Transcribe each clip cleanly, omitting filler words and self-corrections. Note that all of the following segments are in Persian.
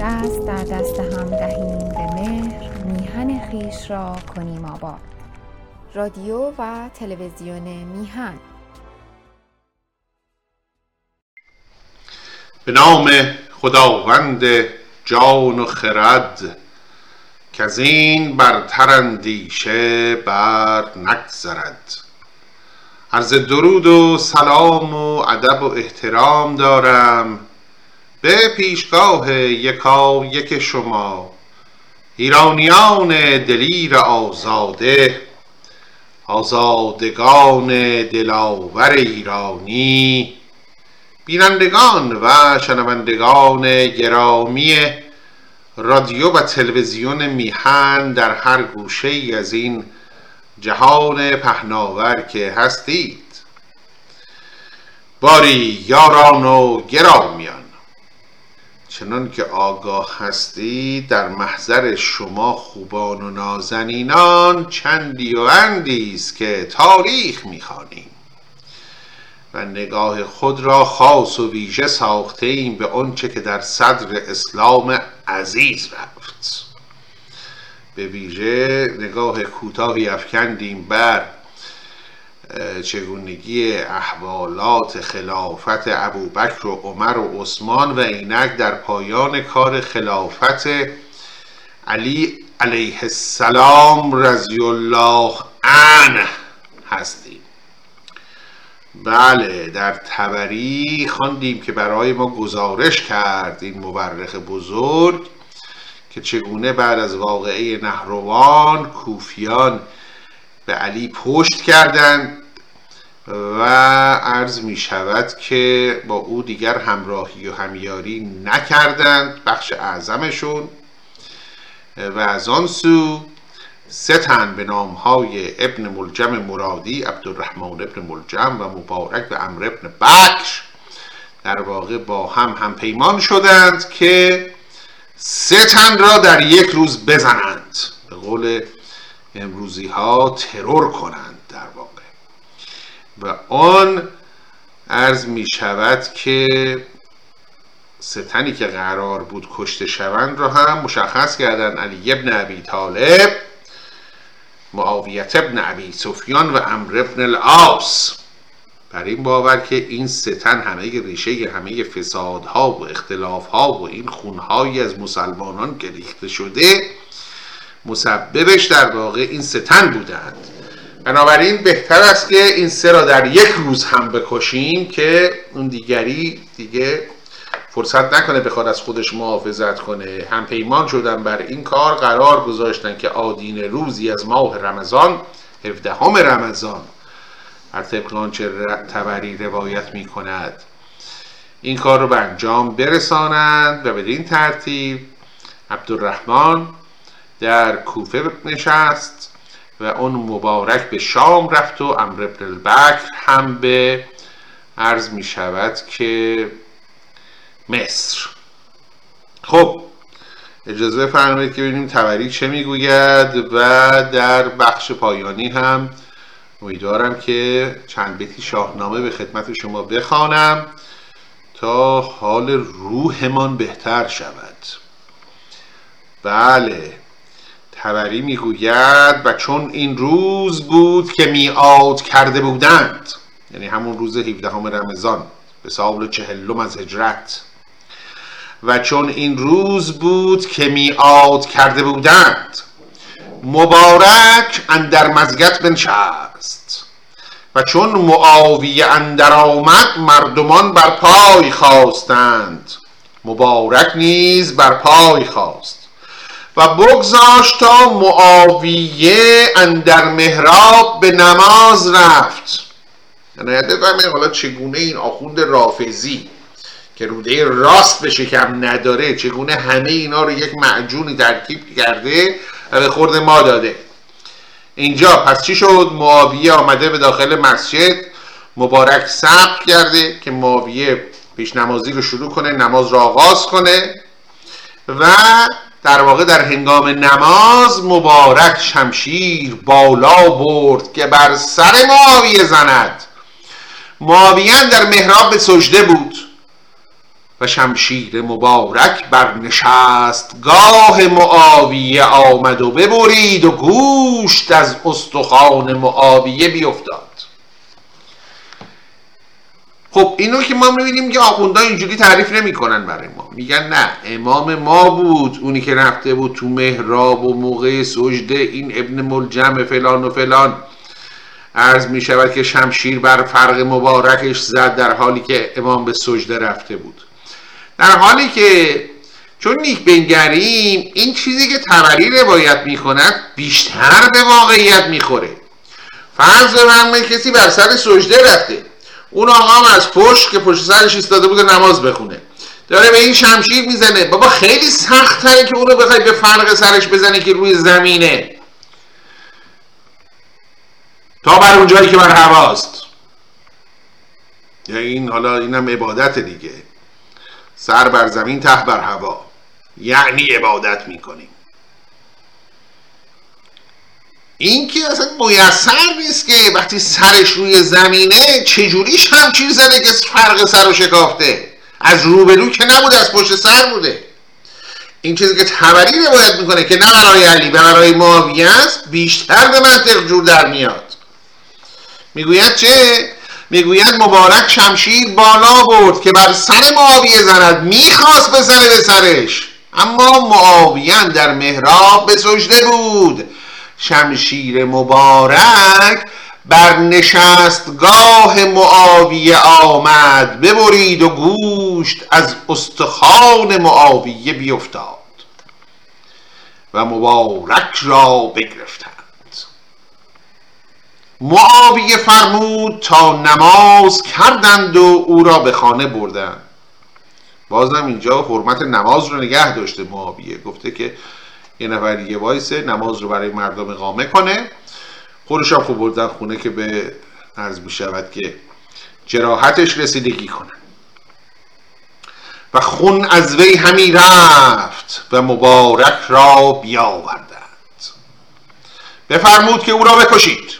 دست در دست هم دهیم به مهر، میهن خویش را کنیم آباد. رادیو و تلویزیون میهن. به نام خداوند جان و خرد، که از این برتر اندیشه بر نگذرد. عرض درود و سلام و ادب و احترام دارم به پیشگاه یکایک شما ایرانیان دلیر آزاده، آزادگان دلاور ایرانی، بینندگان و شنوندگان گرامی رادیو و تلویزیون میهن در هر گوشه‌ای از این جهان پهناور که هستید. باری یاران و گرامیان، چنان که آگاه هستید در محضر شما خوبان و نازنینان چندی و اندی است که تاریخ می‌خوانیم و نگاه خود را خاص و ویژه ساخته ایم به آنچه که در صدر اسلام عزیز رفت. به ویژه نگاه کوتاهی افکندیم بر چگونگی احوالات خلافت ابوبکر و عمر و عثمان و اینک در پایان کار خلافت علی علیه السلام رضی الله عنه هستیم. بله، در طبری خواندیم که برای ما گزارش کرد این مورخ بزرگ که چگونه بعد از واقعه نهروان کوفیان به علی پشت کردند و عرض می شود که با او دیگر همراهی و همیاری نکردند، بخش اعظمشون. و از آن سو سه تن به نامهای ابن ملجم مرادی، عبدالرحمن ابن ملجم و مبارک و عمرو ابن بکر در واقع با هم پیمان شدند که سه تن را در یک روز بزنند، به قول امروزی ها ترور کنند در واقع. و آن عرض می شود که سه تنی که قرار بود کشته شوند را هم مشخص کردند: علی ابن ابی طالب، معاویه ابن ابی سفیان و عمرو ابن العاص، بر این باور که این سه تن همه ریشه همه فسادها و اختلافها و این خونهایی از مسلمانان که ریخته شده مسببش در واقع این سه تن بودند. بنابراین بهتر است که این سه را در یک روز هم بکشیم که اون دیگری دیگه فرصت نکنه بخواد از خودش محافظت کنه. هم پیمان شدن بر این کار، قرار گذاشتن که آدین روزی از ماه رمضان، 17 رمضان، بر طبق آنچه طبری روایت می کند، این کار رو به انجام برسانند. و بدین ترتیب عبدالرحمن در کوفه نشست و اون مبارک به شام رفت و عمرو بن البکر هم به عرض می شود که مصر. خب اجازه بفرمایید که ببینیم طبری چه میگوید و در بخش پایانی هم امیدوارم که چند بیتی شاهنامه به خدمت شما بخوانم تا حال روحمان بهتر شود. بله، طبری میگوید: و چون این روز بود که میعاد کرده بودند، یعنی همون روز 17 رمضان به سال 40 از هجرت، و چون این روز بود که میعاد کرده بودند، مبارک اندر مسگد بنشست و چون معاویه اندر آمد مردمان بر پای خواستند، مبارک نیز بر پای خواست و بگذاشت تا معاویه اندر محراب به نماز رفت. یعنی بفهمید حالا چگونه این آخوند رافضی که روده راست به شکم نداره چگونه همه اینا رو یک معجونی ترکیب کرده و به خورد ما داده. اینجا پس چی شد؟ معاویه آمده به داخل مسجد، مبارک صبر کرده که معاویه پیش نمازی رو شروع کنه، نماز رو آغاز کنه و در واقع در هنگام نماز مبارک شمشیر بالا برد که بر سر معاویه زند. معاویه در محراب به سجده بود، و شمشیر مبارک بر نشست گاه معاویه آمد و ببرید و گوشت از استخوان معاویه بیفتاد. خب اینو که ما میبینیم که آخوندها اینجوری تعریف نمیکنن برای ما، میگن نه امام ما بود، اونی که رفته بود تو محراب و موقع سجده این ابن ملجم فلان و فلان عرض میشود که شمشیر بر فرق مبارکش زد در حالی که امام به سجده رفته بود. در حالی که چون نیک بنگریم این چیزی که طبری روایت میکند بیشتر به واقعیت میخوره. فرض بفرمایید کسی بر سر سجده رفته، اون آقا هم از پشت که پشت سرش ایستاده بوده نماز بخونه داره به این شمشیر میزنه. بابا خیلی سخت تره که اونو بخوای به فرق سرش بزنی که روی زمینه تا بر اونجایی که بر هواست. یعنی این حالا اینم عبادت دیگه، سر بر زمین ته بر هوا، یعنی عبادت میکنیم. این که اصلا میسر نیست که وقتی سرش روی زمینه چجوریش همچین زده که فرق سر رو شکافته، از روبرو که نبوده از پشت سر بوده. این چیزی که طبری روایت میکنه که نه برای علی برای معاویه است بیشتر به منطق جور در میاد. میگوید چه؟ میگوید مبارک شمشیر بالا برد که بر سر معاویه زند، میخواست بزنه به سرش، اما معاویه در محراب به سجده بود. شمشیر مبارک بر نشستگاه معاویه آمد ببرید و گوشت از استخوان معاویه بیفتاد و مبارک را بگرفتند. معاویه فرمود تا نماز کردند و او را به خانه بردند. بازم اینجا حرمت نماز رو نگه داشته معاویه، گفته که یه نفر دیگه وایسه نماز رو برای مردم اقامه کنه، خودش هم خوب بردن خونه که به عرض می شود که جراحتش رسیدگی کنه. و خون از وی همی رفت و مبارک را بیاوردند، بفرمود که او را بکشید.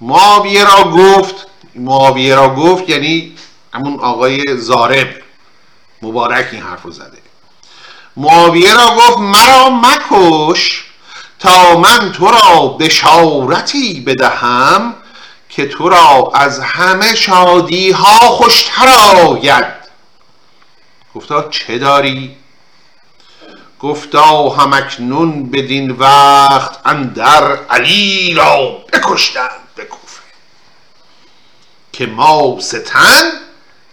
معاویه را گفت یعنی همون آقای زارب، مبارک این حرف رو زده. معاویه را گفت مرا مکش تا من تو را بشارتی بدهم که تو را از همه شادی ها خوشتر آید. گفتا چه داری؟ گفتا همکنون بدین وقت اندر علی را بکشتند به کوفه که ما ستن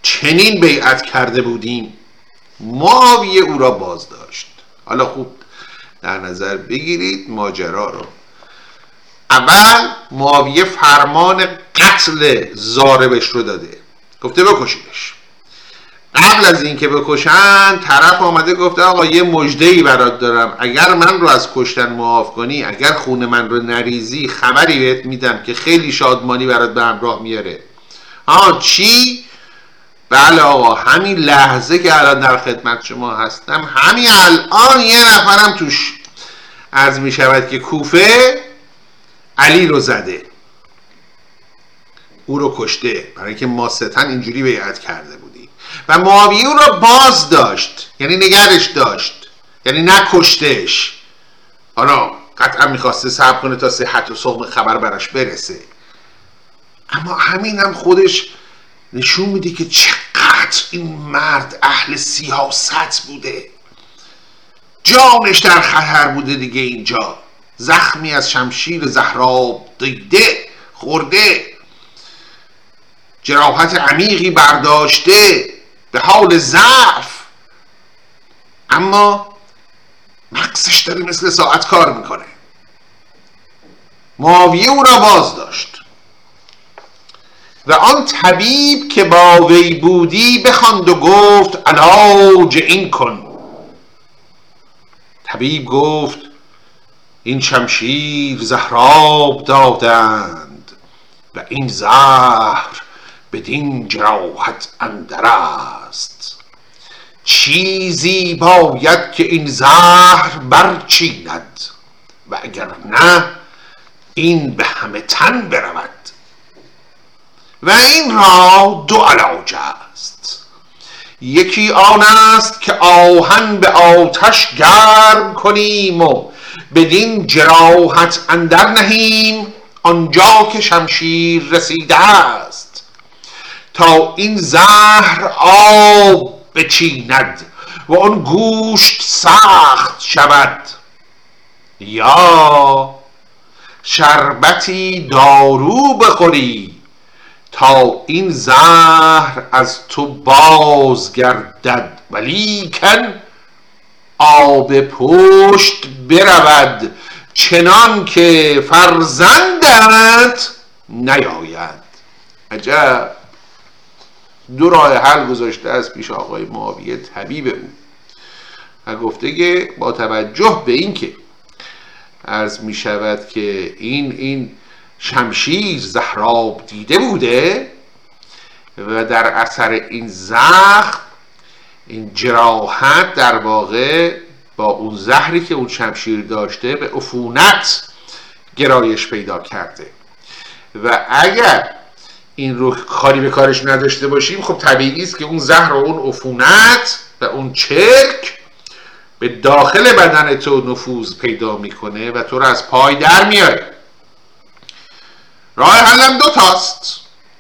چنین بیعت کرده بودیم. معاویه او را بازداشت. حالا خوب در نظر بگیرید ماجرا رو. اول معاویه فرمان قتل زاربش رو داده، گفته بکشیدش. قبل از اینکه بکشن طرف آمده گفته آقا یه مژده‌ای برات دارم، اگر من رو از کشتن معاف کنی، اگر خون من رو نریزی، خبری بهت میدم که خیلی شادمانی برات به همراه میاره. آها چی؟ بله آقا همین لحظه که الان در خدمت شما هستم، همین الان یه نفرم توش عرض می شود که کوفه علی رو زده، او رو کشته، برای اینکه ما ستن اینجوری بیعت کرده بودیم. و معاویه او رو باز داشت، یعنی نگرش داشت، یعنی نکشتش. آره قطعا میخواسته صبر کنه تا صحت و سقم خبر براش برسه، اما همین هم خودش نشون میده که چقدر این مرد اهل سیاست بوده، جانش در خطر بوده دیگه. اینجا زخمی از شمشیر زهراب دیده خورده، جراحت عمیقی برداشته، به حال ضعف، اما مغزش داره مثل ساعت کار میکنه. معاویه او را باز داشت و آن طبیب که با وی بودی بخواند و گفت علاج این کن. طبیب گفت این شمشیر زهراب دادند و این زهر بدین جراحت اندر است، چیزی باید که این زهر برچیند و اگر نه این به همه تن برود و این را دو علاج است، یکی آن است که آهن به آتش گرم کنیم و بدین جراحت اندر نهیم آنجا که شمشیر رسیده است، تا این زهر آب بچیند و آن گوشت سخت شود، یا شربتی دارو بخوری تا این زهر از تو باز گردد، ولیکن آب پشت برود چنان که فرزندت نیاید. عجب، دو راه حل گذاشته است پیش آقای معاویه طبیب او و گفته که با توجه به این که عرض می شود که این شمشیر زهراب دیده بوده و در اثر این زخم، این جراحت در واقع با اون زهری که اون شمشیر داشته به عفونت گرایش پیدا کرده و اگر این رو کاری به کارش نداشته باشیم، خب طبیعی است که اون زهر و اون عفونت و اون چرک به داخل بدن تو نفوذ پیدا میکنه و تو رو از پای در میاره. راه حل هم دوتاست،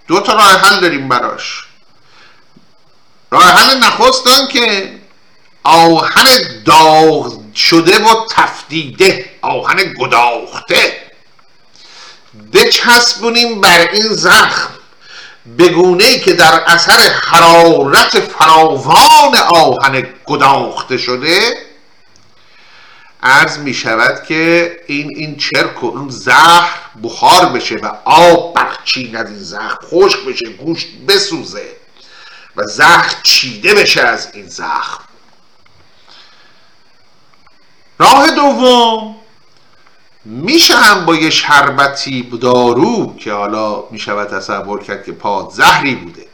دوتا راه حل داریم براش. راه حل نخستان که آهن داغ شده و تفدیده، آهن گداخته بچسبونیم بر این زخم به گونه‌ای که در اثر حرارت فراوان آهن گداخته شده عرض می شود که این چرک و اون زهر بخار بشه و آب برچیند، این زهر خشک بشه، گوشت بسوزه و زهر چیده بشه از این زخم. راه دوم میشه هم با یه شربتی دارو که حالا میشود تصور کرد که پادزهری بوده،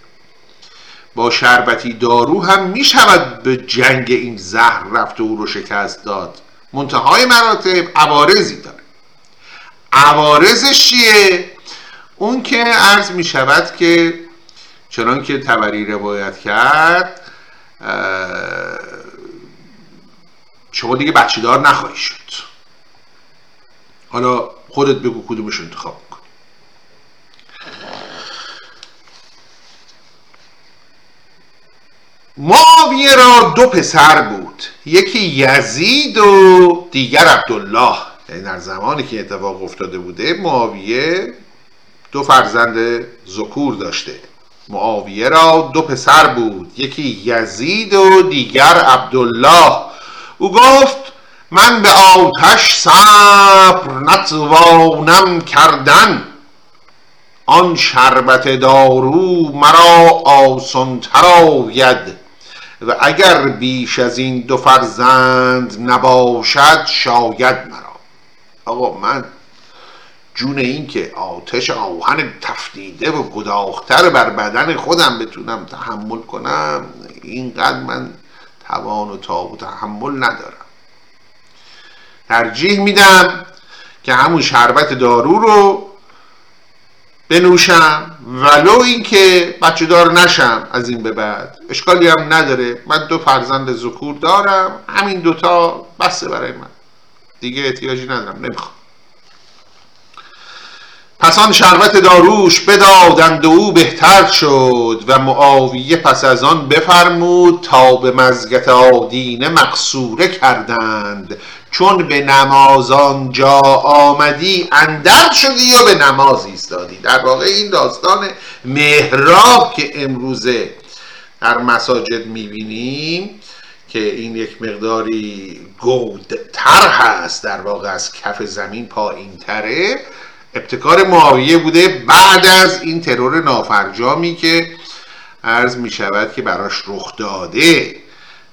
با شربتی دارو هم میشود به جنگ این زهر رفت و او رو شکست داد. منتهای مراتب عوارضی داره. عوارضش چیه؟ اون که عرض میشود که چنان که طبری روایت کرد شما دیگه بچه دار نخواهی شد. حالا خودت بگو کدومش انتخاب میکنی. معاویه را دو پسر بود، یکی یزید و دیگر عبدالله. یعنی در زمانی که اتفاق افتاده بوده معاویه دو فرزند ذکور داشته. معاویه را دو پسر بود، یکی یزید و دیگر عبدالله. او گفت من به آتش صبر نتوانم کردن، آن شربت دارو مرا آسان‌تر آید و اگر بیش از این دو فرزند نباشد شاید مرا. آقا من جون این که آتش آهن تفدیده و گداختر بر بدن خودم بتونم تحمل کنم، اینقدر من توان و تاب و تحمل ندارم. ترجیح میدم که همون شربت دارو رو بنوشم ولو اینکه بچه دار نشم. از این به بعد اشکالی هم نداره، من دو فرزند ذکور دارم، همین دوتا بسه برای من، دیگه احتیاجی ندارم، نمیخوام. پس آن شربت داروش بدادند و او بهتر شد و معاویه پس از آن بفرمود تا به مزگت آدینه مقصوره کردند، چون به نماز آنجا آمدی اندر شدی و به نماز ایستادی. در واقع این داستان محراب که امروزه در مساجد میبینیم که این یک مقداری گودتر هست، در واقع از کف زمین پایین تره، ابتکار معاویه بوده بعد از این ترور نافرجامی که عرض می شود که براش رخ داده.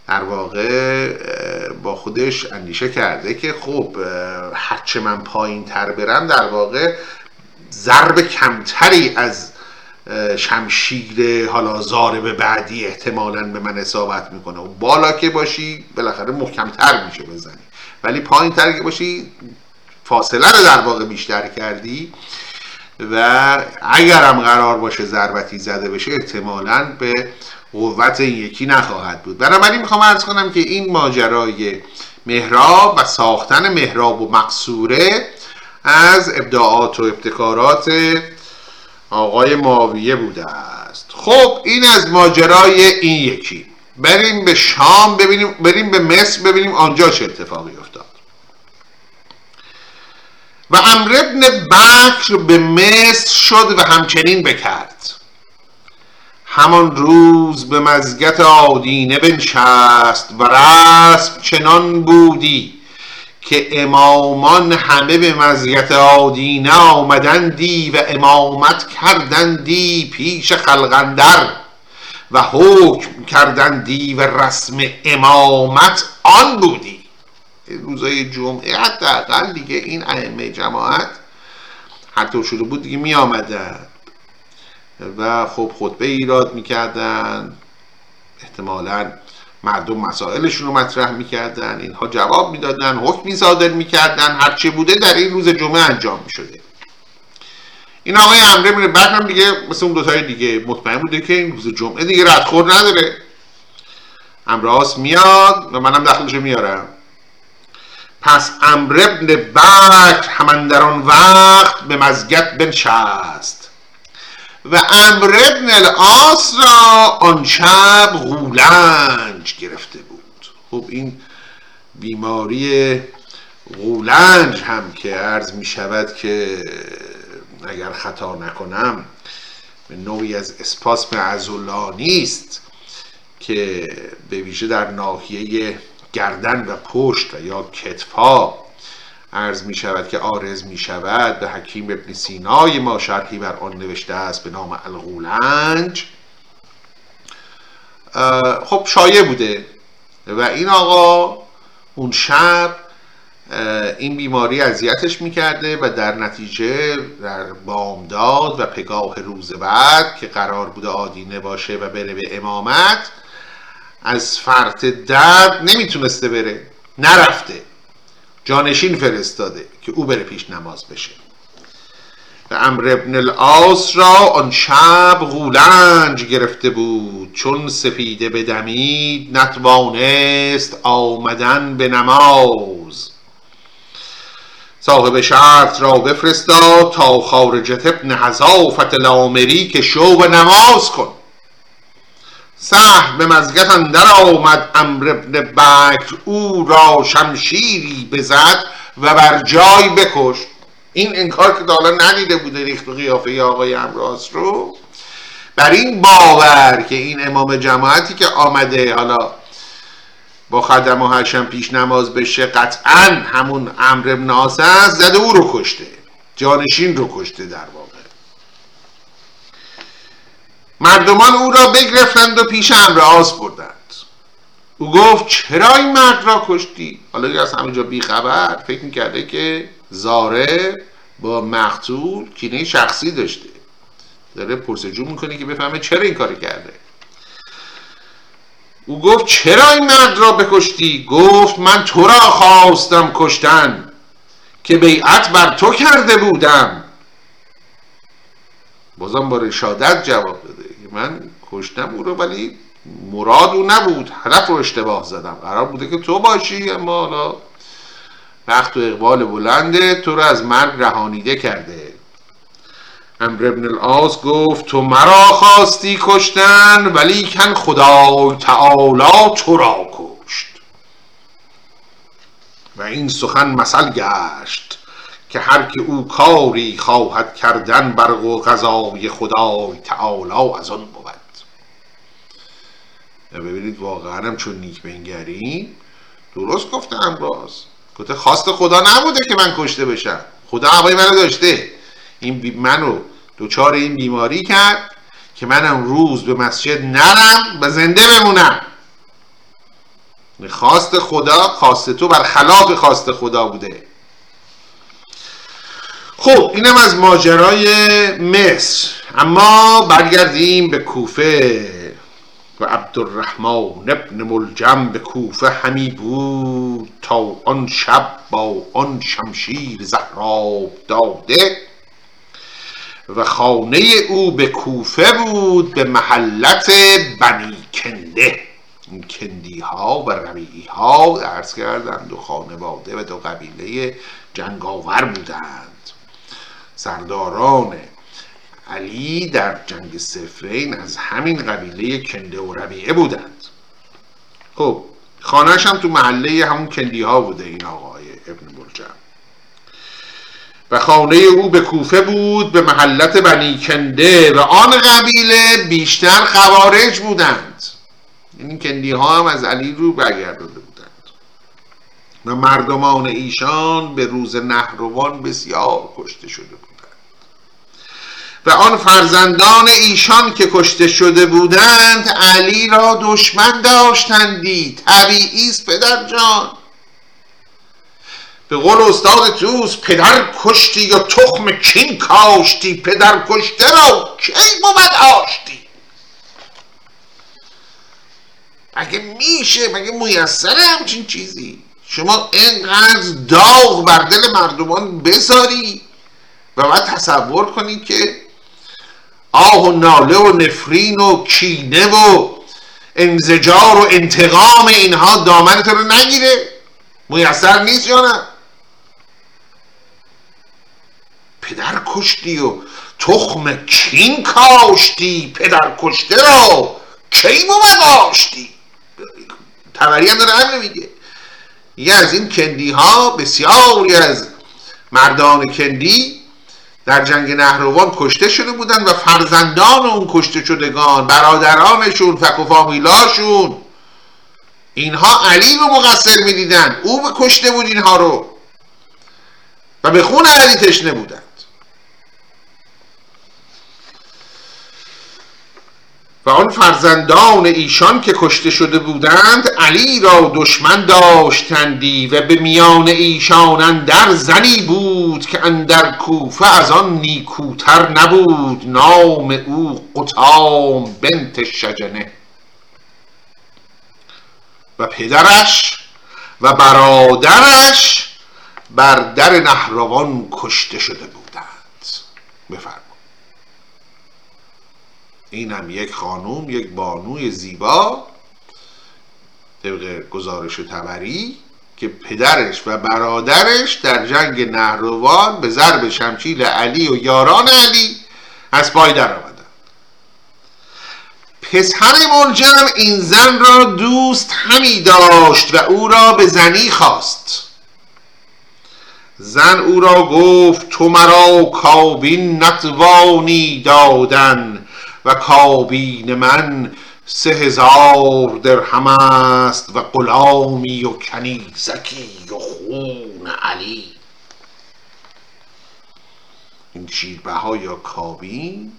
در واقع با خودش اندیشه کرده که خب هرچه من پایین تر برم در واقع ضرب کمتری از شمشیر حالا ضارب بعدی احتمالاً به من اصابت میکنه، و بالا که باشی بالاخره محکمتر میشه بزنی، ولی پایین تر که باشی فاصله رو در واقع بیشتر کردی و اگرم قرار باشه ضربتی زده بشه احتمالاً به قوت یکی نخواهد بود. بنابراین میخوام عرض کنم که این ماجرای محراب و ساختن محراب و مقصوره از ابداعات و ابتکارات آقای معاویه بوده است. خب این از ماجرای این یکی. بریم به شام ببینیم، بریم به مصر ببینیم آنجا چه اتفاقی افتاد. و عمرو بن بکر به مصر شد و همچنین بکرد. همان روز به مزگت آدینه بنشست و رسم چنان بودی که امامان همه به مزگت آدینه آمدندی و امامت کردندی پیش خلقندر و حکم کردندی و رسم امامت آن بودی. روزای جمعه حداقل دیگه این ائمه جماعت حتی شده بود دیگه می آمدن و خب خطبه ایراد می کردن، احتمالاً مردم مسائلشون رو مطرح می کردن، اینها جواب می دادن، حکمی صادر می کردن، هرچی بوده در این روز جمعه انجام می شده. این آقای عمرو بن بکر هم دیگه مثل اون دوتای دیگه مطمئن بوده که این روز جمعه دیگه ردخور نداره، امراس میاد و منم دخلشو میارم. پس عمرو بن بکر همان در آن وقت به مزگت بنشست و عمرو بن العاص را آن شب قولنج گرفته بود. خب این بیماری قولنج هم که عرض می شود که اگر خطا نکنم به نوعی از اسپاسم عضلانی است که به ویژه در ناحیه گردن و پشت و یا کتفا عرض می شود که عارض می شود. به حکیم ابن سینای ما شرحی بر آن نوشته است به نام القولنج. خب شایع بوده و این آقا اون شب این بیماری اذیتش میکرده و در نتیجه در بامداد و پگاه روز بعد که قرار بوده آدینه باشه و بره به امامت از فرط درد نمیتونسته بره، نرفته، جانشین فرستاده که او بره پیش نماز بشه. و عمرو بن العاص را آن شب قولنج گرفته بود، چون سپیده بدمید نتوانست آمدن به نماز. صاحب شرط را بفرستاد تا خارجت ابن حذافة العامری که شو و نماز کن. سهل به مزگت اندر آمد عمرو بن بکر، او را شمشیری بزد و بر جای بکشت. این انکار که دالا ندیده بوده ریخت و قیافه آقای امراس رو، بر این باور که این امام جماعتی که آمده حالا با خدم و هشم پیش نماز بشه قطعا همون عمرو بن العاص است، زده او رو کشته، جانشین رو کشته در واقع. مردمان او را بگرفتند و پیش عمرو العاص بردند. او گفت چرا این مرد را کشتی؟ حالا دیگه از همینجا بیخبر فکر میکرده که زاره با مقتول کینه شخصی داشته، داره پرسجو میکنه که بفهمه چرا این کاری کرده. او گفت چرا این مرد را بکشتی؟ گفت من تو را خواستم کشتن که بیعت بر تو کرده بودم. بازم با رشادت جواب داده من کشتم او را ولی مراد او نبود، حرف رو اشتباه زدم، قرار بوده که تو باشی اما حالا بخت و اقبال بلنده تو را از مرگ رهانیده کرده. عمرو بن العاص گفت تو مرا خواستی کشتن ولیکن خدای تعالی تو را کشت. و این سخن مثل گشت که هر که او کاری خواهد کردن بر قضای خدای تعالی از آن بود. ببینید واقعا هم چون نیک بنگری درست گفته امراض، گفته خواست خدا نبوده که من کشته بشم، خدا هوای منو داشته، این منو دوچار این بیماری کرد که منم روز به مسجد نرم و زنده بمونم. خواست خدا، خواست تو بر خلاف خواست خدا بوده. خب اینم از ماجرای مصر. اما برگردیم به کوفه. و عبدالرحمن ابن ملجم به کوفه همی بود تا آن شب با آن شمشیر زهراب داده و خانه او به کوفه بود، به محلت بنی کنده. این کندی ها و ربیعی ها عرض کردند دو خانواده و دو قبیله جنگاور بودند. سرداران علی در جنگ صفین از همین قبیله کنده و ربیعه بودند. خب خانه‌اش هم تو محله همون کندی ها بوده این آقای ابن ملجم. و خانه او به کوفه بود، به محلت بنی کنده، و آن قبیله بیشتر خوارج بودند. یعنی کندی ها هم از علی رو برگردانده بودند. و مردمان ایشان به روز نهروان بسیار کشته شده بودند. و آن فرزندان ایشان که کشته شده بودند علی را دشمن داشتندی. طبیعی است پدر جان، به قول استاد توس، پدر کشتی یا تخم کین کاشتی، پدر کشته را کی بود آشتی؟ اگه میشه، مگه میسره همچین چیزی؟ شما اینقدر داغ بر دل مردمان بذاری و بعد تصور کنی که آه و ناله و نفرین و کینه و انزجار و انتقام اینها دامنت رو نگیره؟ میسر نیست یا نه؟ پدر کشتی و تخم کین کاشتی، پدر کشته را کی بوداشتی؟ تبری هم داره همین میگه. یه از این کندی ها، بسیاری از مردان کندی در جنگ نهروان کشته شده بودند و فرزندان اون کشته شدگان، برادرانشون، فک و فامیلاشون، اینها علی رو مقصر میدیدن. او کشته بود اینها رو و به خون علی تشنه بودند. و آن فرزندان ایشان که کشته شده بودند علی را دشمن داشتندی، و به میان ایشان اندر زنی بود که اندر کوفه از آن نیکوتر نبود، نام او قطام بنت شجنه. و پدرش و برادرش بر در نهروان کشته شده بودند. بفرمایید. این هم یک خانوم، یک بانوی زیبا طبق گزارش طبری، که پدرش و برادرش در جنگ نهروان به ضرب شمشیر علی و یاران علی از پای در آمدند. پسر ملجم این زن را دوست همی داشت و او را به زنی خواست. زن او را گفت تو مرا کابین نتوانی دادن و کابین من 3000 درهم است و غلامی و کنیزکی و خون علی. این شیربها یا کابین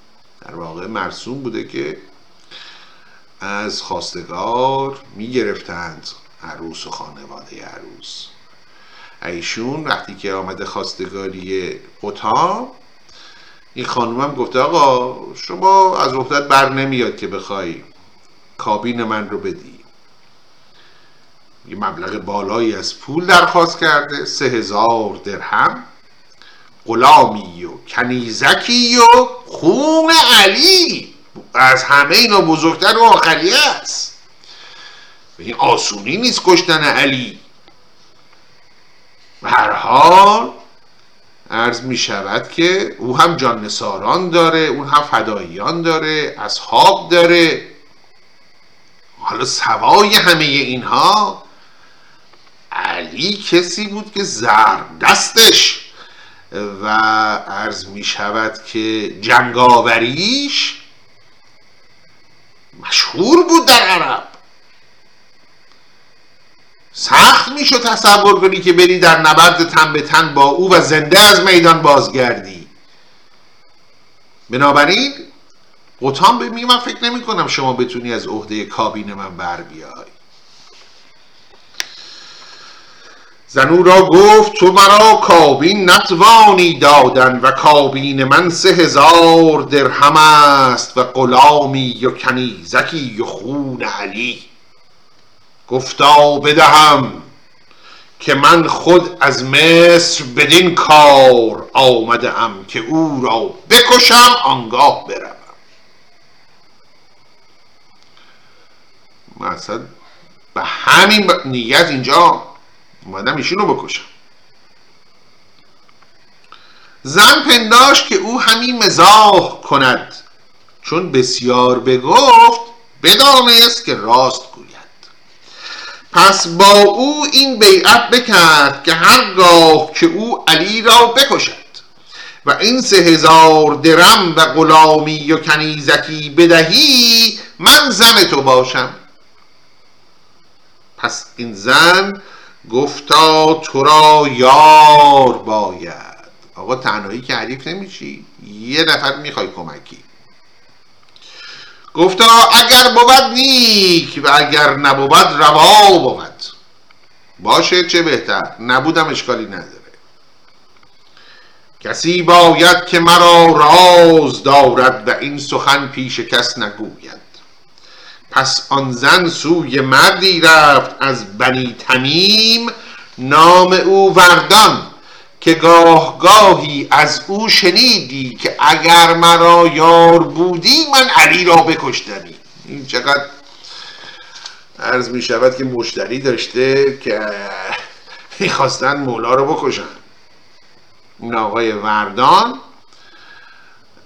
در واقع مرسوم بوده که از خواستگار میگرفتند، عروس و خانواده عروس. ایشون وقتی که آمده خواستگاری قطام، این خانوم هم گفته آقا شما از رفتت بر نمیاد که بخوای کابین من رو بدی. یه مبلغ بالایی از پول درخواست کرده، 3000 درهم، غلامی و کنیزکی و خون علی. از همه اینا بزرگتر و آخری است. این آسونی نیست کشتن علی. به هر حال عرض می شود که او هم جان نثاران داره، اون هم فداییان داره، اصحاب داره. حالا سوای همه اینها علی کسی بود که زردستش و عرض می شود که جنگاوریش مشهور بود در عرب. سخت میشه تصور کنی که بری در نبرد تن به تن با او و زنده از میدان بازگردی. بنابراین قطام به من فکر نمی کنم شما بتونی از عهده کابین من بر بیای. زنو را گفت تو مرا کابین نتوانی دادن و کابین من 3000 درهم است و غلامی و کنیزکی و خون علی. گفتا بدهم که من خود از مصر بدین کار آمده ام که او را بکشم آنگاه بروم. من اصلا به همین نیت اینجا اومدم ایشون رو بکشم. زن پنداشت که او همی مزاح کند، چون بسیار بگفت بدانست که راست گوید. پس با او این بیعت بکرد که هرگاه که او علی را بکشد و این 3000 درم و غلامی و کنیزکی بدهی، من زن تو باشم. پس این زن گفتا تو را یار باید. آقا تنهایی که حریف نمیشی، یه نفر میخوای کمکی. گفتا اگر بود نیک و اگر نبود روا بود. باشه چه بهتر، نبودم اشکالی نداره. کسی باید که مرا راز دارد و این سخن پیش کس نگوید. پس آن زن سوی مردی رفت از بنی تمیم، نام او وردان، که گاه گاهی از او شنیدی که اگر مرا یار بودی من علی را بکشتمی. این چقدر عرض می شود که مشتری داشته که میخواستن مولا را بکشن. این آقای وردان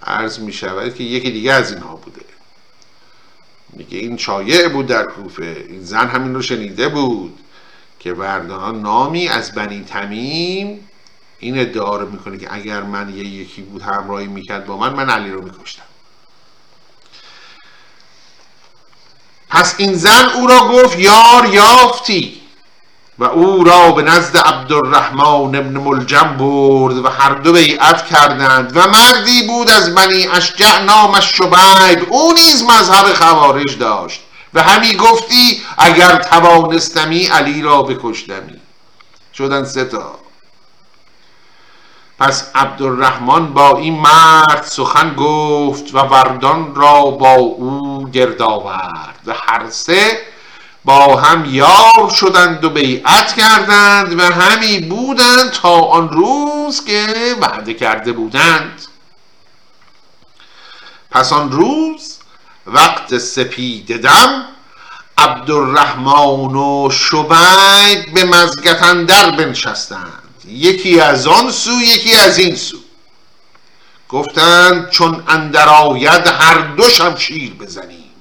عرض می شود که یکی دیگه از اینها بوده. میگه این شایع بود در کوفه، این زن همین رو شنیده بود که وردان نامی از بنی تمیم این ادعا رو میکنه که اگر من یکی بود همراهی میکرد با من علی رو میکشتم. پس این زن او را گفت یار یافتی و او را به نزد عبدالرحمن ابن ملجم برد و هر دو بیعت کردند. و مردی بود از بنی اشجع نامش شبیب، او نیز مذهب خوارج داشت و همی گفتی اگر توانستمی علی را بکشتمی. شدن 3 تا. پس عبدالرحمن با این مرد سخن گفت و وردان را با او گرد آورد و هر سه با هم یار شدند و بیعت کردند و همی بودند تا آن روز که وعده کرده بودند. پس آن روز وقت سپید دم عبدالرحمن و شبیب به مزگت اندر بنشستند، یکی از آن سو یکی از این سو. گفتند چون اندر آید هر دو شمشیر بزنیم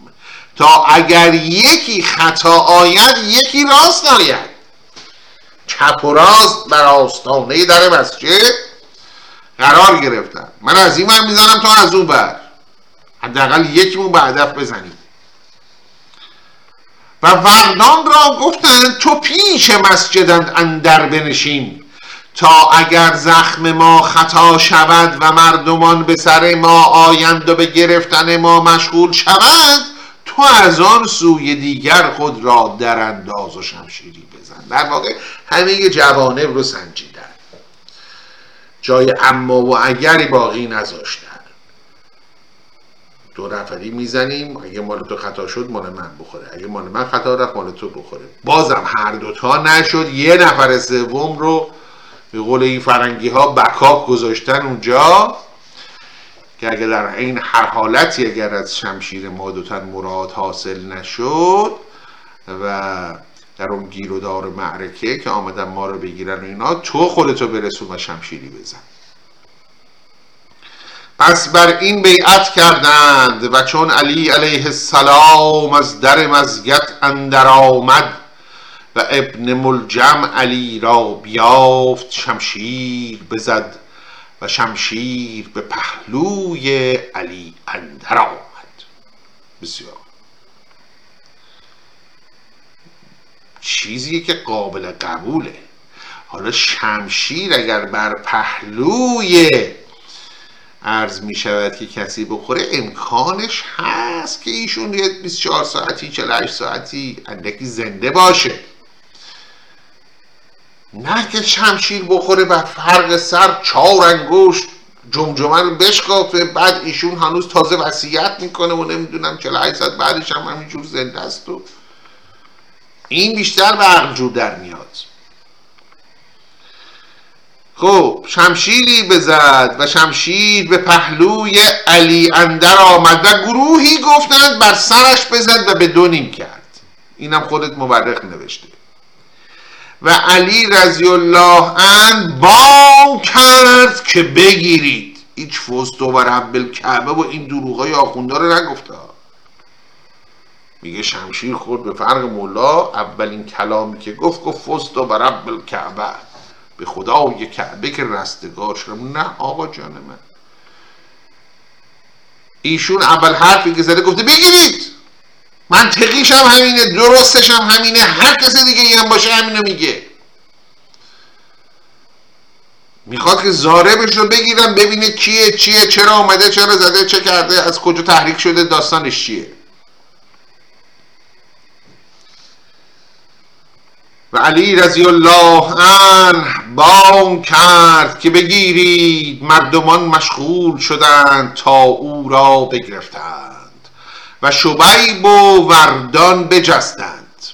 تا اگر یکی خطا آید یکی راست آید. چپ و راست بر آستانه در مسجد قرار گرفتن، من از این ور میزنم تا از اون بر، حداقل یکیمون به هدف بزنیم. و وردان را گفتند تو پیش مسجد اندر بنشین تا اگر زخم ما خطا شود و مردمان به سر ما آیند و به گرفتن ما مشغول شود، تو از آن سوی دیگر خود را در انداز و شمشیری بزن. در واقع همه جوانب رو سنجیدن، جای اما و اگری باقی نذاشتن. دو نفری میزنیم، اگه مال تو خطا شد مال من بخوره، اگه مال من خطا رفت مال تو بخوره. بازم هر دوتا نشد، یه نفر سوم رو به قول این فرنگی ها بکاپ گذاشتن اونجا که اگر در این هر حالتی اگر از شمشیر ما دوتن مراد حاصل نشد و در اون گیر و دار معرکه که آمدن ما رو بگیرن و اینا، تو خودتو برسون و شمشیری بزن. پس بر این بیعت کردند. و چون علی علیه السلام از در مسجد اندر آمد و ابن ملجم علی را بیافت، شمشیر بزد و شمشیر به پهلوی علی اندر آمد. بسیار چیزی که قابل قبوله. حالا شمشیر اگر بر پهلوی عرض می شود که کسی بخوره، امکانش هست که ایشون یه 24 ساعتی 48 ساعتی اندکی زنده باشه، نه که شمشیر بخوره و فرق سر 4 انگشت جمجمه رو بشکافه، بعد ایشون هنوز تازه وصیت میکنه و نمیدونم 48 ساعت بعدش هم همینجور زنده است. و این بیشتر به عقل جور در میاد. خب شمشیری بزد و شمشیر به پهلوی علی اندر آمد و گروهی گفتند بر سرش بزد و به دو نیم کرد. اینم خودت مورخ نوشته. و علی رضی الله عنه بانگ کرد که بگیرید. هیچ فست و رب الکعبه و این دروغای آخونده رو نگفته. میگه شمشیر خورد به فرق مولا، اولین کلامی که گفت فست و رب الکعبه، به خدا و یک کعبه که رستگار شدم. نه آقا جان من، ایشون اول حرفی که زده گفته بگیرید، منطقیش هم همینه، درستش هم همینه، هر کس دیگه این هم باشه همینو میگه. میخواد که ضاربش رو بگیرم ببینه کیه، چیه، چرا آمده، چرا زده، چه کرده، از کجا تحریک شده، داستانش چیه. و علی رضی الله عنه بانگ کرد که بگیرید، مردمان مشغول شدند تا او را بگرفتند و شبیب و وردان بجستند.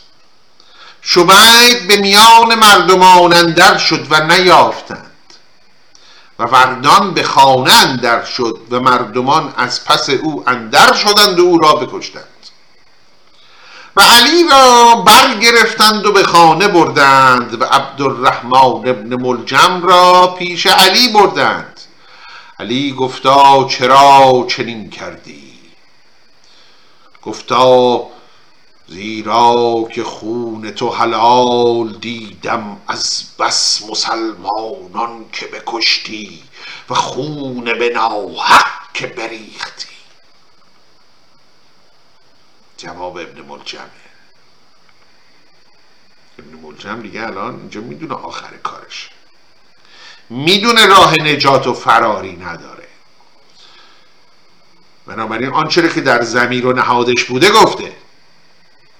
شبیب به میان مردمان اندر شد و نیافتند، و وردان به خانه اندر شد و مردمان از پس او اندر شدند و او را بکشتند. و علی را برگرفتند و به خانه بردند و عبدالرحمن ابن ملجم را پیش علی بردند. علی گفتا چرا چنین کردی؟ گفتا زیرا که خون تو حلال دیدم از بس مسلمانان که بکشتی و خون به ناحق که بریختی. جواب ابن ملجمه. ابن ملجم دیگه الان اینجا میدونه آخر کارش، میدونه راه نجات و فراری نداره، بنابراین آنچه که در ضمیر و نهادش بوده گفته.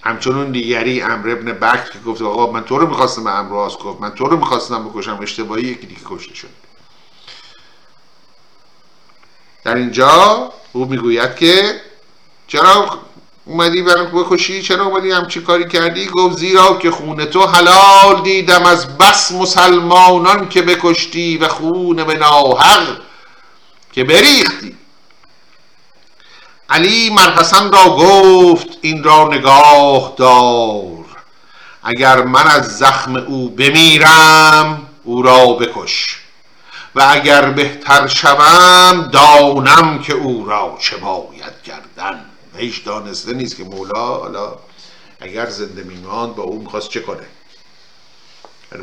همچنون دیگری عمرو بن بکر که گفت آقا من تو رو میخواستم، به عمرو آس گفت من تو رو میخواستم بکشم، اشتباهی یکی دیگه کشته شد. در اینجا او میگوید که چرا اومدی برای بکشی، چرا اومدی همچی کاری کردی؟ گفت زیرا که خون تو حلال دیدم از بس مسلمانان که بکشتی و خون به ناحق که بریختی. علی مرحسن را گفت این را نگاه دار، اگر من از زخم او بمیرم او را بکش، و اگر بهتر شوم دانم که او را چه باید کردن. هیچ دانسته نیست که مولا حالا اگر زنده میماند با او میخواست چه کنه.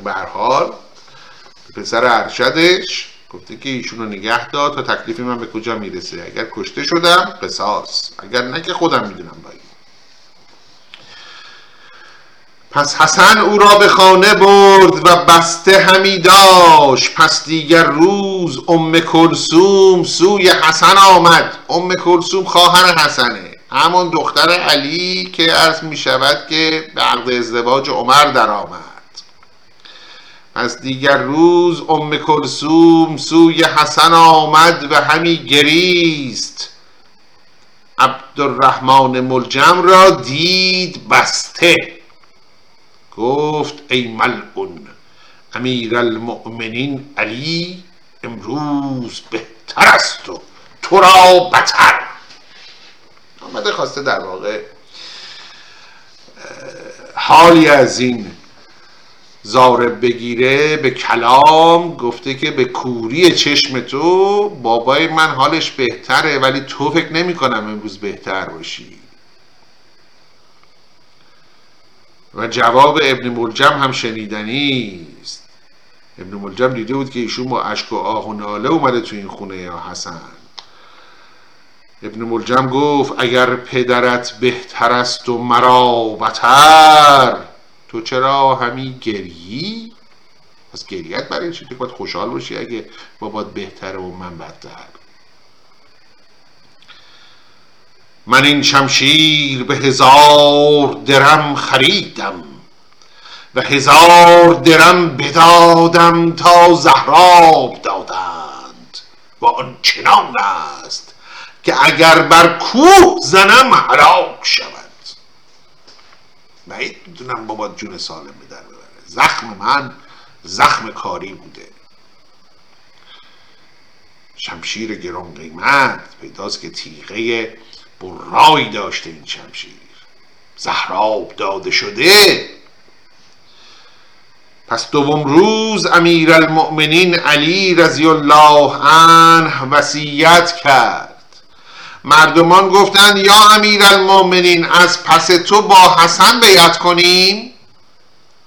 به هر حال پسر ارشدش گفته که ایشونو نگه دار تا تکلیف من به کجا میرسه، اگر کشته شدم قصاص، اگر نه که خودم میدونم. باید پس حسن او را به خانه برد و بسته همی داشت. پس دیگر روز ام کلثوم سوی حسن آمد. ام کلثوم خواهر حسنه، همون دختر علی که عرض می شود که به عقد ازدواج عمر در آمد. پس دیگر روز ام کلثوم سوی حسن آمد و همی گریست. عبدالرحمن ملجم را دید بسته، گفت ای ملعون، امیرالمؤمنین علی امروز بهتر است و تو را بتر. آمده خواسته در واقع حالی از این ضارب بگیره به کلام. گفته که به کوری چشم تو بابای من حالش بهتره، ولی تو فکر نمی کنم امروز بهتر باشی. و جواب ابن ملجم هم شنیدنی است. ابن ملجم دیده بود که ایشون با اشک و آه و ناله اومده تو این خونه یا حسن. ابن ملجم گفت اگر پدرت بهتر است و مرا بتر، تو چرا همی گریی؟ پس گریت برای چی؟ تو باید خوشحال باشی اگه بابات بهتره و من بدتر. من این شمشیر به 1000 درم خریدم و 1000 درم بدادم تا زهراب دادند، و آن چنان است که اگر بر کوه زنم هلاک شود. بعید میدونم بابا جون سالم به در ببره، زخم من زخم کاری بوده. شمشیر گران قیمت، پیداست که تیغه برای داشته این شمشیر، زهراب داده شده. پس دوم روز امیرالمؤمنین علی رضی الله عنه وصیت کرد. مردمان گفتند یا امیرالمؤمنین از پس تو با حسن بیعت کنیم؟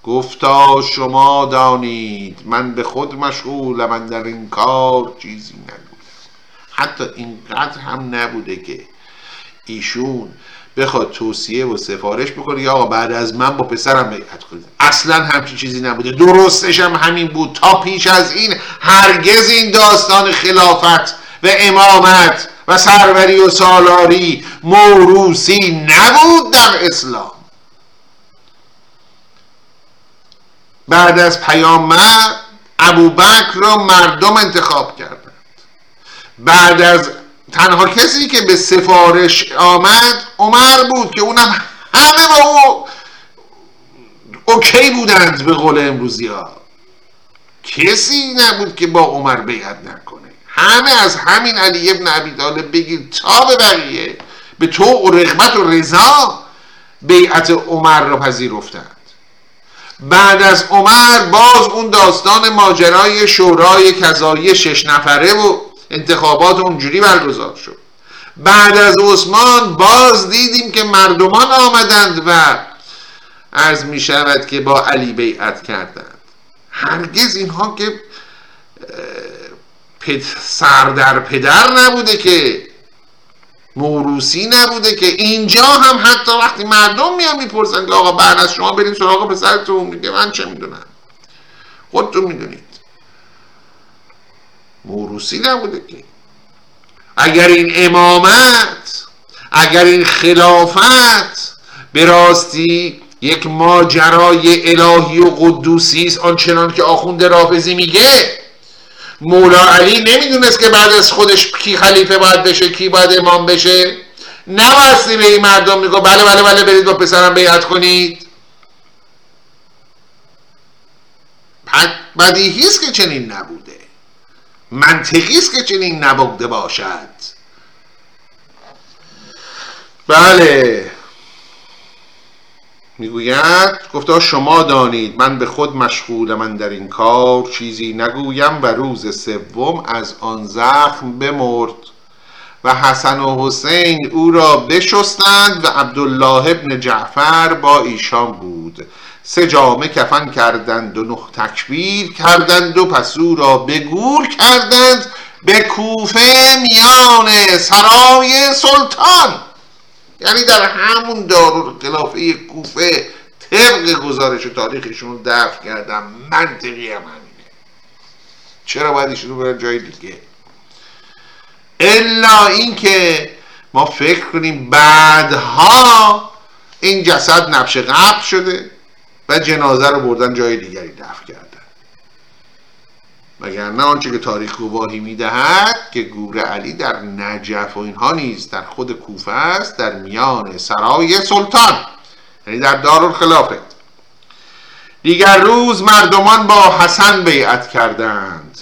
گفتا شما دانید من به خود مشغولم، من در این کار چیزی نگویم. حتی اینقدر هم نبوده که ایشون بخواد توصیه و سفارش بکنه یا آقا بعد از من با پسرم بیعت کنید، اصلا همچین چیزی نبوده. درستش هم همین بود. تا پیش از این هرگز این داستان خلافت و امامت و سروری و سالاری موروثی نبود در اسلام. بعد از پیامبر ابوبکر را مردم انتخاب کردند. بعد از تنها کسی که به سفارش آمد عمر بود که اونم همه با او اوکی بودند. به قول امروزی ها کسی نبود که با عمر بیعت نکنه. همه از همین علی ابن ابی طالب بگیر تا به بقیه به طوع و رغبت و رضا بیعت عمر را پذیرفتند. بعد از عمر باز اون داستان ماجرای شورای قضایی 6 نفره و انتخابات اونجوری برگزار شد. بعد از عثمان باز دیدیم که مردمان آمدند و عرض می شود که با علی بیعت کردند. هرگز اینها که سر در پدر نبوده، که موروثی نبوده. که اینجا هم حتی وقتی مردم میان میپرسن که آقا بعد از شما بریم سراغ پسرتون، میگه من چه میدونم، خودتون میدونید. موروثی نبوده که. اگر این امامت، اگر این خلافت به راستی یک ماجرای الهی و قدوسی است، آنچنان که آخوند رافضی میگه، مولا علی نمیدونست که بعد از خودش کی خلیفه باید بشه، کی باید امام بشه؟ نبستی به این مردم میگو بله بله بله برید با پسرم بیعت کنید. بدیهیست که چنین نبوده، منطقیست که چنین نبوده باشد. بله میگوید گفتا شما دانید من به خود مشغولم، من در این کار چیزی نگویم. و روز سوم از آن زخم بمرد و حسن و حسین او را بشستند و عبدالله ابن جعفر با ایشان بود. 3 جامه کفن کردند و 9 تکبیر کردند و پس او را به گور کردند به کوفه میان سرای سلطان، یعنی در همون دارالخلافه کوفه طبق گزارش تاریخشون دفن کردم. منطقی هم همینه. چرا باید ایشون برن جای دیگه؟ الا اینکه ما فکر کنیم بعدها این جسد نبش قبر شده و جنازه رو بردن جای دیگری دفن کردن، وگرنه آنچه که تاریخ گواهی میدهد که گور علی در نجف و اینها نیست، در خود کوفه است، در میان سرای سلطان، یعنی در دارالخلافه. دیگر روز مردمان با حسن بیعت کردند.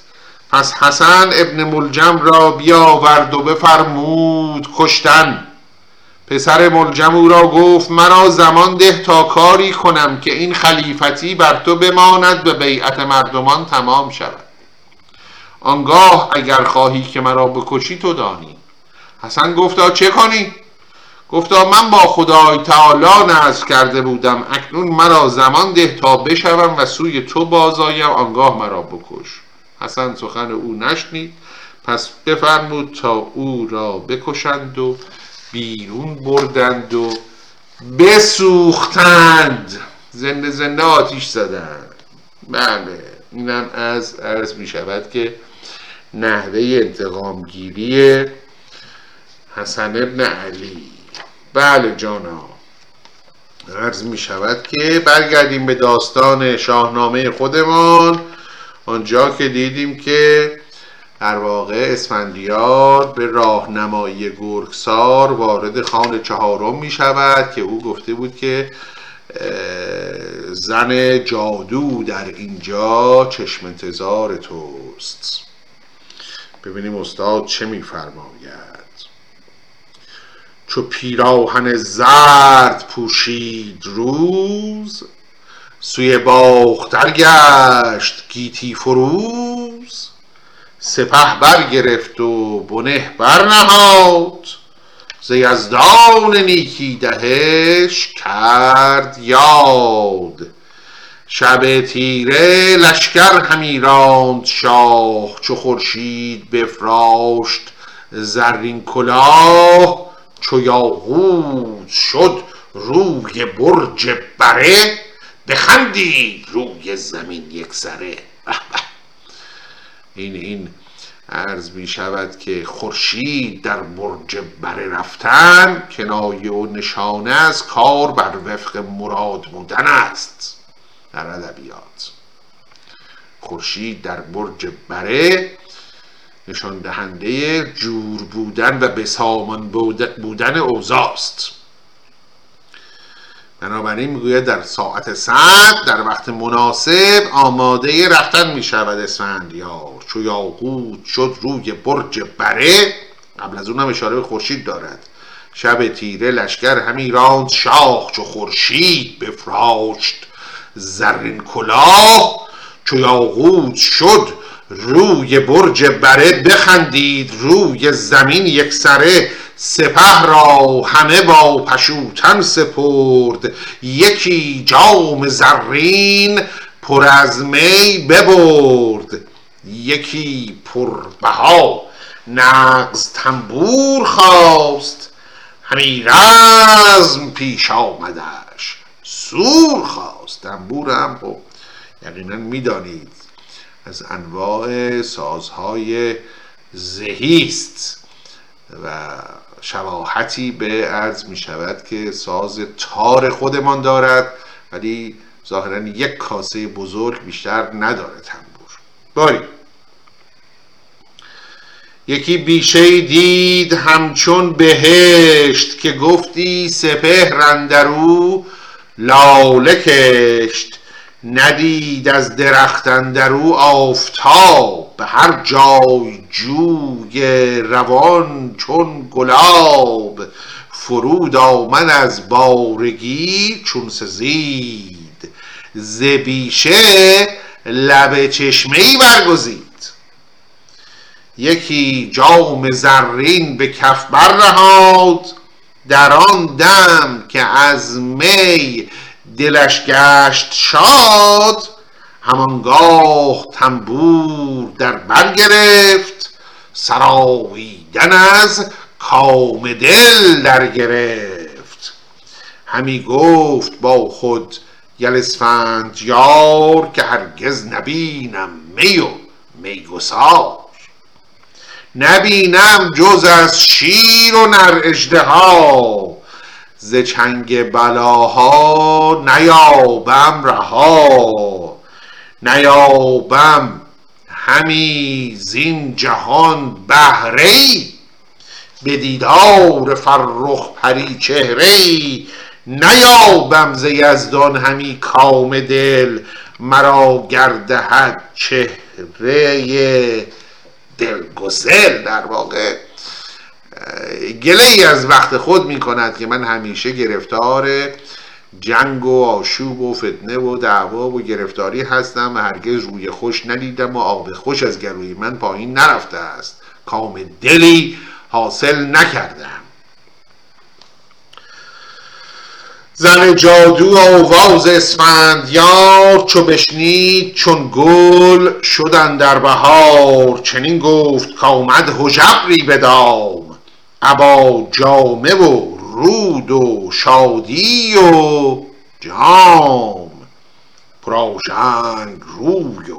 پس حسن ابن ملجم را بیاورد و بفرمود کشتن. پسر ملجم او را گفت مرا زمان ده تا کاری کنم که این خلیفتی بر تو بماند و بیعت مردمان تمام شود. آنگاه اگر خواهی که مرا بکشی تو دانی. حسن گفتا چه کنی؟ گفتا من با خدای تعالی نذر کرده بودم، اکنون مرا زمان ده تا بشوم و سوی تو بازآیم، آنگاه مرا بکش. حسن سخن او نشنید، پس بفرمود تا او را بکشند و بیرون بردند و بسوختند، زنده زنده آتیش زدند. بله اینم از عرض می شود که نحوه انتقامگیری حسن ابن علی. بله جانا، عرض می شود که برگردیم به داستان شاهنامه خودمان، آنجا که دیدیم که در واقع اسفندیار به راهنمایی گرگسار وارد خان 4م می شود که او گفته بود که زن جادو در اینجا چشم انتظار توست. ببینیم استاد چه میفرماید. چو پیراهن زرد پوشید روز، سوی باختر گشت گیتی فروز. سپه برگرفت و بنه برنهاد، ز یزدان نیکی دهش کرد یاد. شب تیره لشکر همی راند شاه، چو خورشید بفراشت زرین کلاه. چو یاقوت شد روی برج بره، بخندید روی زمین یک سره. این عرض می شود که خورشید در برج بره رفتن کنایه و نشانه از کار بر وفق مراد بودن است. در ادبیات خورشید در برج بره نشان دهنده جور بودن و بسامان بودن اوضاع است. بنابراین میگوید در ساعت 100 در وقت مناسب آماده رفتن میشود اسفندیار. چو یاقوت شد روی برج بره، قبل از اونم اشاره به خورشید دارد. شب تیره لشکر همی راند شاه، چو خورشید بفراشت زرین کلاه. چو یاقوت شد روی برج بره، بخندید روی زمین یک سره. سپه را همه با پشوتن سپرد، یکی جام زرین پر از می ببرد. یکی پربها نغز تنبور خواست، همی رزم پیش آمدش سور خواست. تنبور هم خب یقینا میدانید از انواع سازهای زهیست و شباهتی به عرض می شود که ساز تار خودمان دارد، ولی ظاهرا یک کاسه بزرگ بیشتر نداره تنبور. باری یکی بیشه دید همچون بهشت، که گفتی سپهر اندرو لاله کشت. ندید از درخت اندرو آفتاب، به هر جای جوی روان چون گلاب. فرود آمد از بارگی چون سزید، ز بیشه لب چشمه‌ای برگزید. یکی جام زرین به کف برنهاد، در آن دم که از می دلش گشت شاد. همانگاه تنبور در برگرفت، سراییدن از کام دل در گرفت. همی گفت با خود یل اسفندیار، که هرگز نبینم می و میگسار. نبینم جز از شیر و نر اژدها، ز چنگ بلاها نیابم رها. نیابم همی زین جهان بهره‌ای، به دیدار فرخ پری چهره‌ای. نیابم ز یزدان همی کام دل، مرا گر دهد چهره دلگسل. در واقع گله ای از وقت خود می کند که من همیشه گرفتار جنگ و آشوب و فتنه و دعوا و گرفتاری هستم و هرگز روی خوش ندیدم و آب خوش از گلوی من پایین نرفته است. کام دلی حاصل نکردم. زن جادو آواز اسفندیار، چو بشنید چون گل شدن در بهار. چنین گفت کآمد هژبری به دام، ابا جامه و رود و شادی و جام. پرآژنگ روی و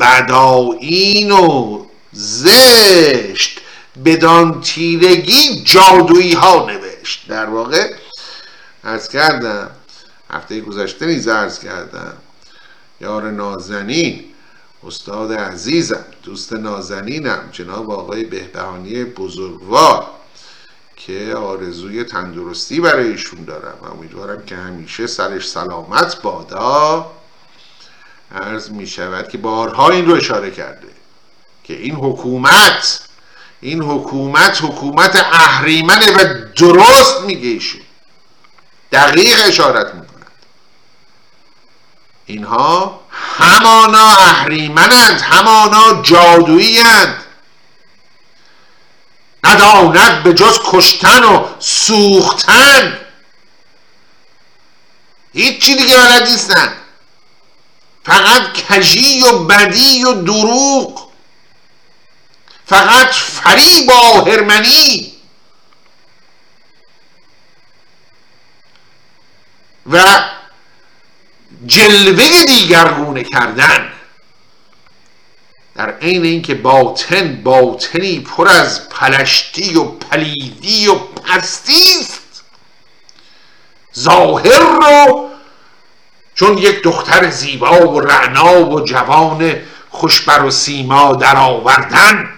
بدآیین و زشت، بدان تیرگی جادویی ها نوشت. در واقع عرض کردم هفته گذشته نیز عرض کردم یار نازنین، استاد عزیزم، دوست نازنینم، جناب آقای بهبهانی بزرگوار، که آرزوی تندرستی برای ایشون دارم و امیدوارم که همیشه سرش سلامت بادا. عرض می شود که بارها این رو اشاره کرده که این حکومت اهریمنه و درست میگه ایشون، دقیق اشارت میکنند. اینها همانا اهریمنند، همانا جادویی‌اند، نداند به جز کشتن و سوختن، هیچی دیگه بلد نیستن، فقط کژی و بدی و دروغ، فقط فریب و آهرمنی و جلوه دیگرگونه کردن، در عین اینکه باطنی پر از پلشتی و پلیدی و پستی است، ظاهر رو چون یک دختر زیبا و رعنا و جوان خوشبر و سیما در آوردن،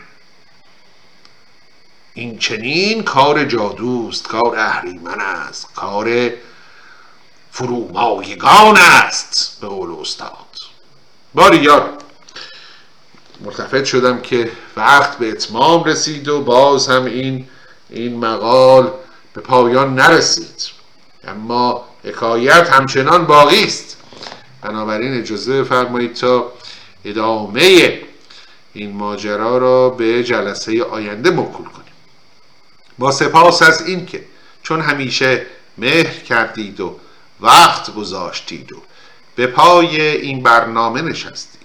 این چنین کار جادوست، کار اهریمن است، کار فرومایگان است به قول استاد. باری یار مرتفع شدم که وقت به اتمام رسید و باز هم این مقال به پایان نرسید، اما حکایت همچنان باقی است. بنابراین اجازه بفرمایید تا ادامه این ماجرا را به جلسه آینده موکول کنیم. با سپاس از این که چون همیشه مهر کردید و وقت گذاشتید و به پای این برنامه نشستید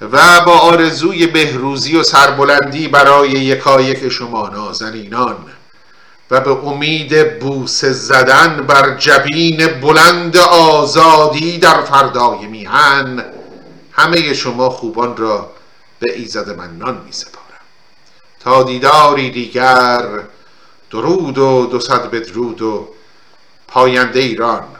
و با آرزوی بهروزی و سربلندی برای یکایک شما نازنینان و به امید بوسه زدن بر جبین بلند آزادی در فردای میهن، همه شما خوبان را به ایزد منان می سپارم. تا دیداری دیگر، درود و 200 بدرود و پاینده ایران.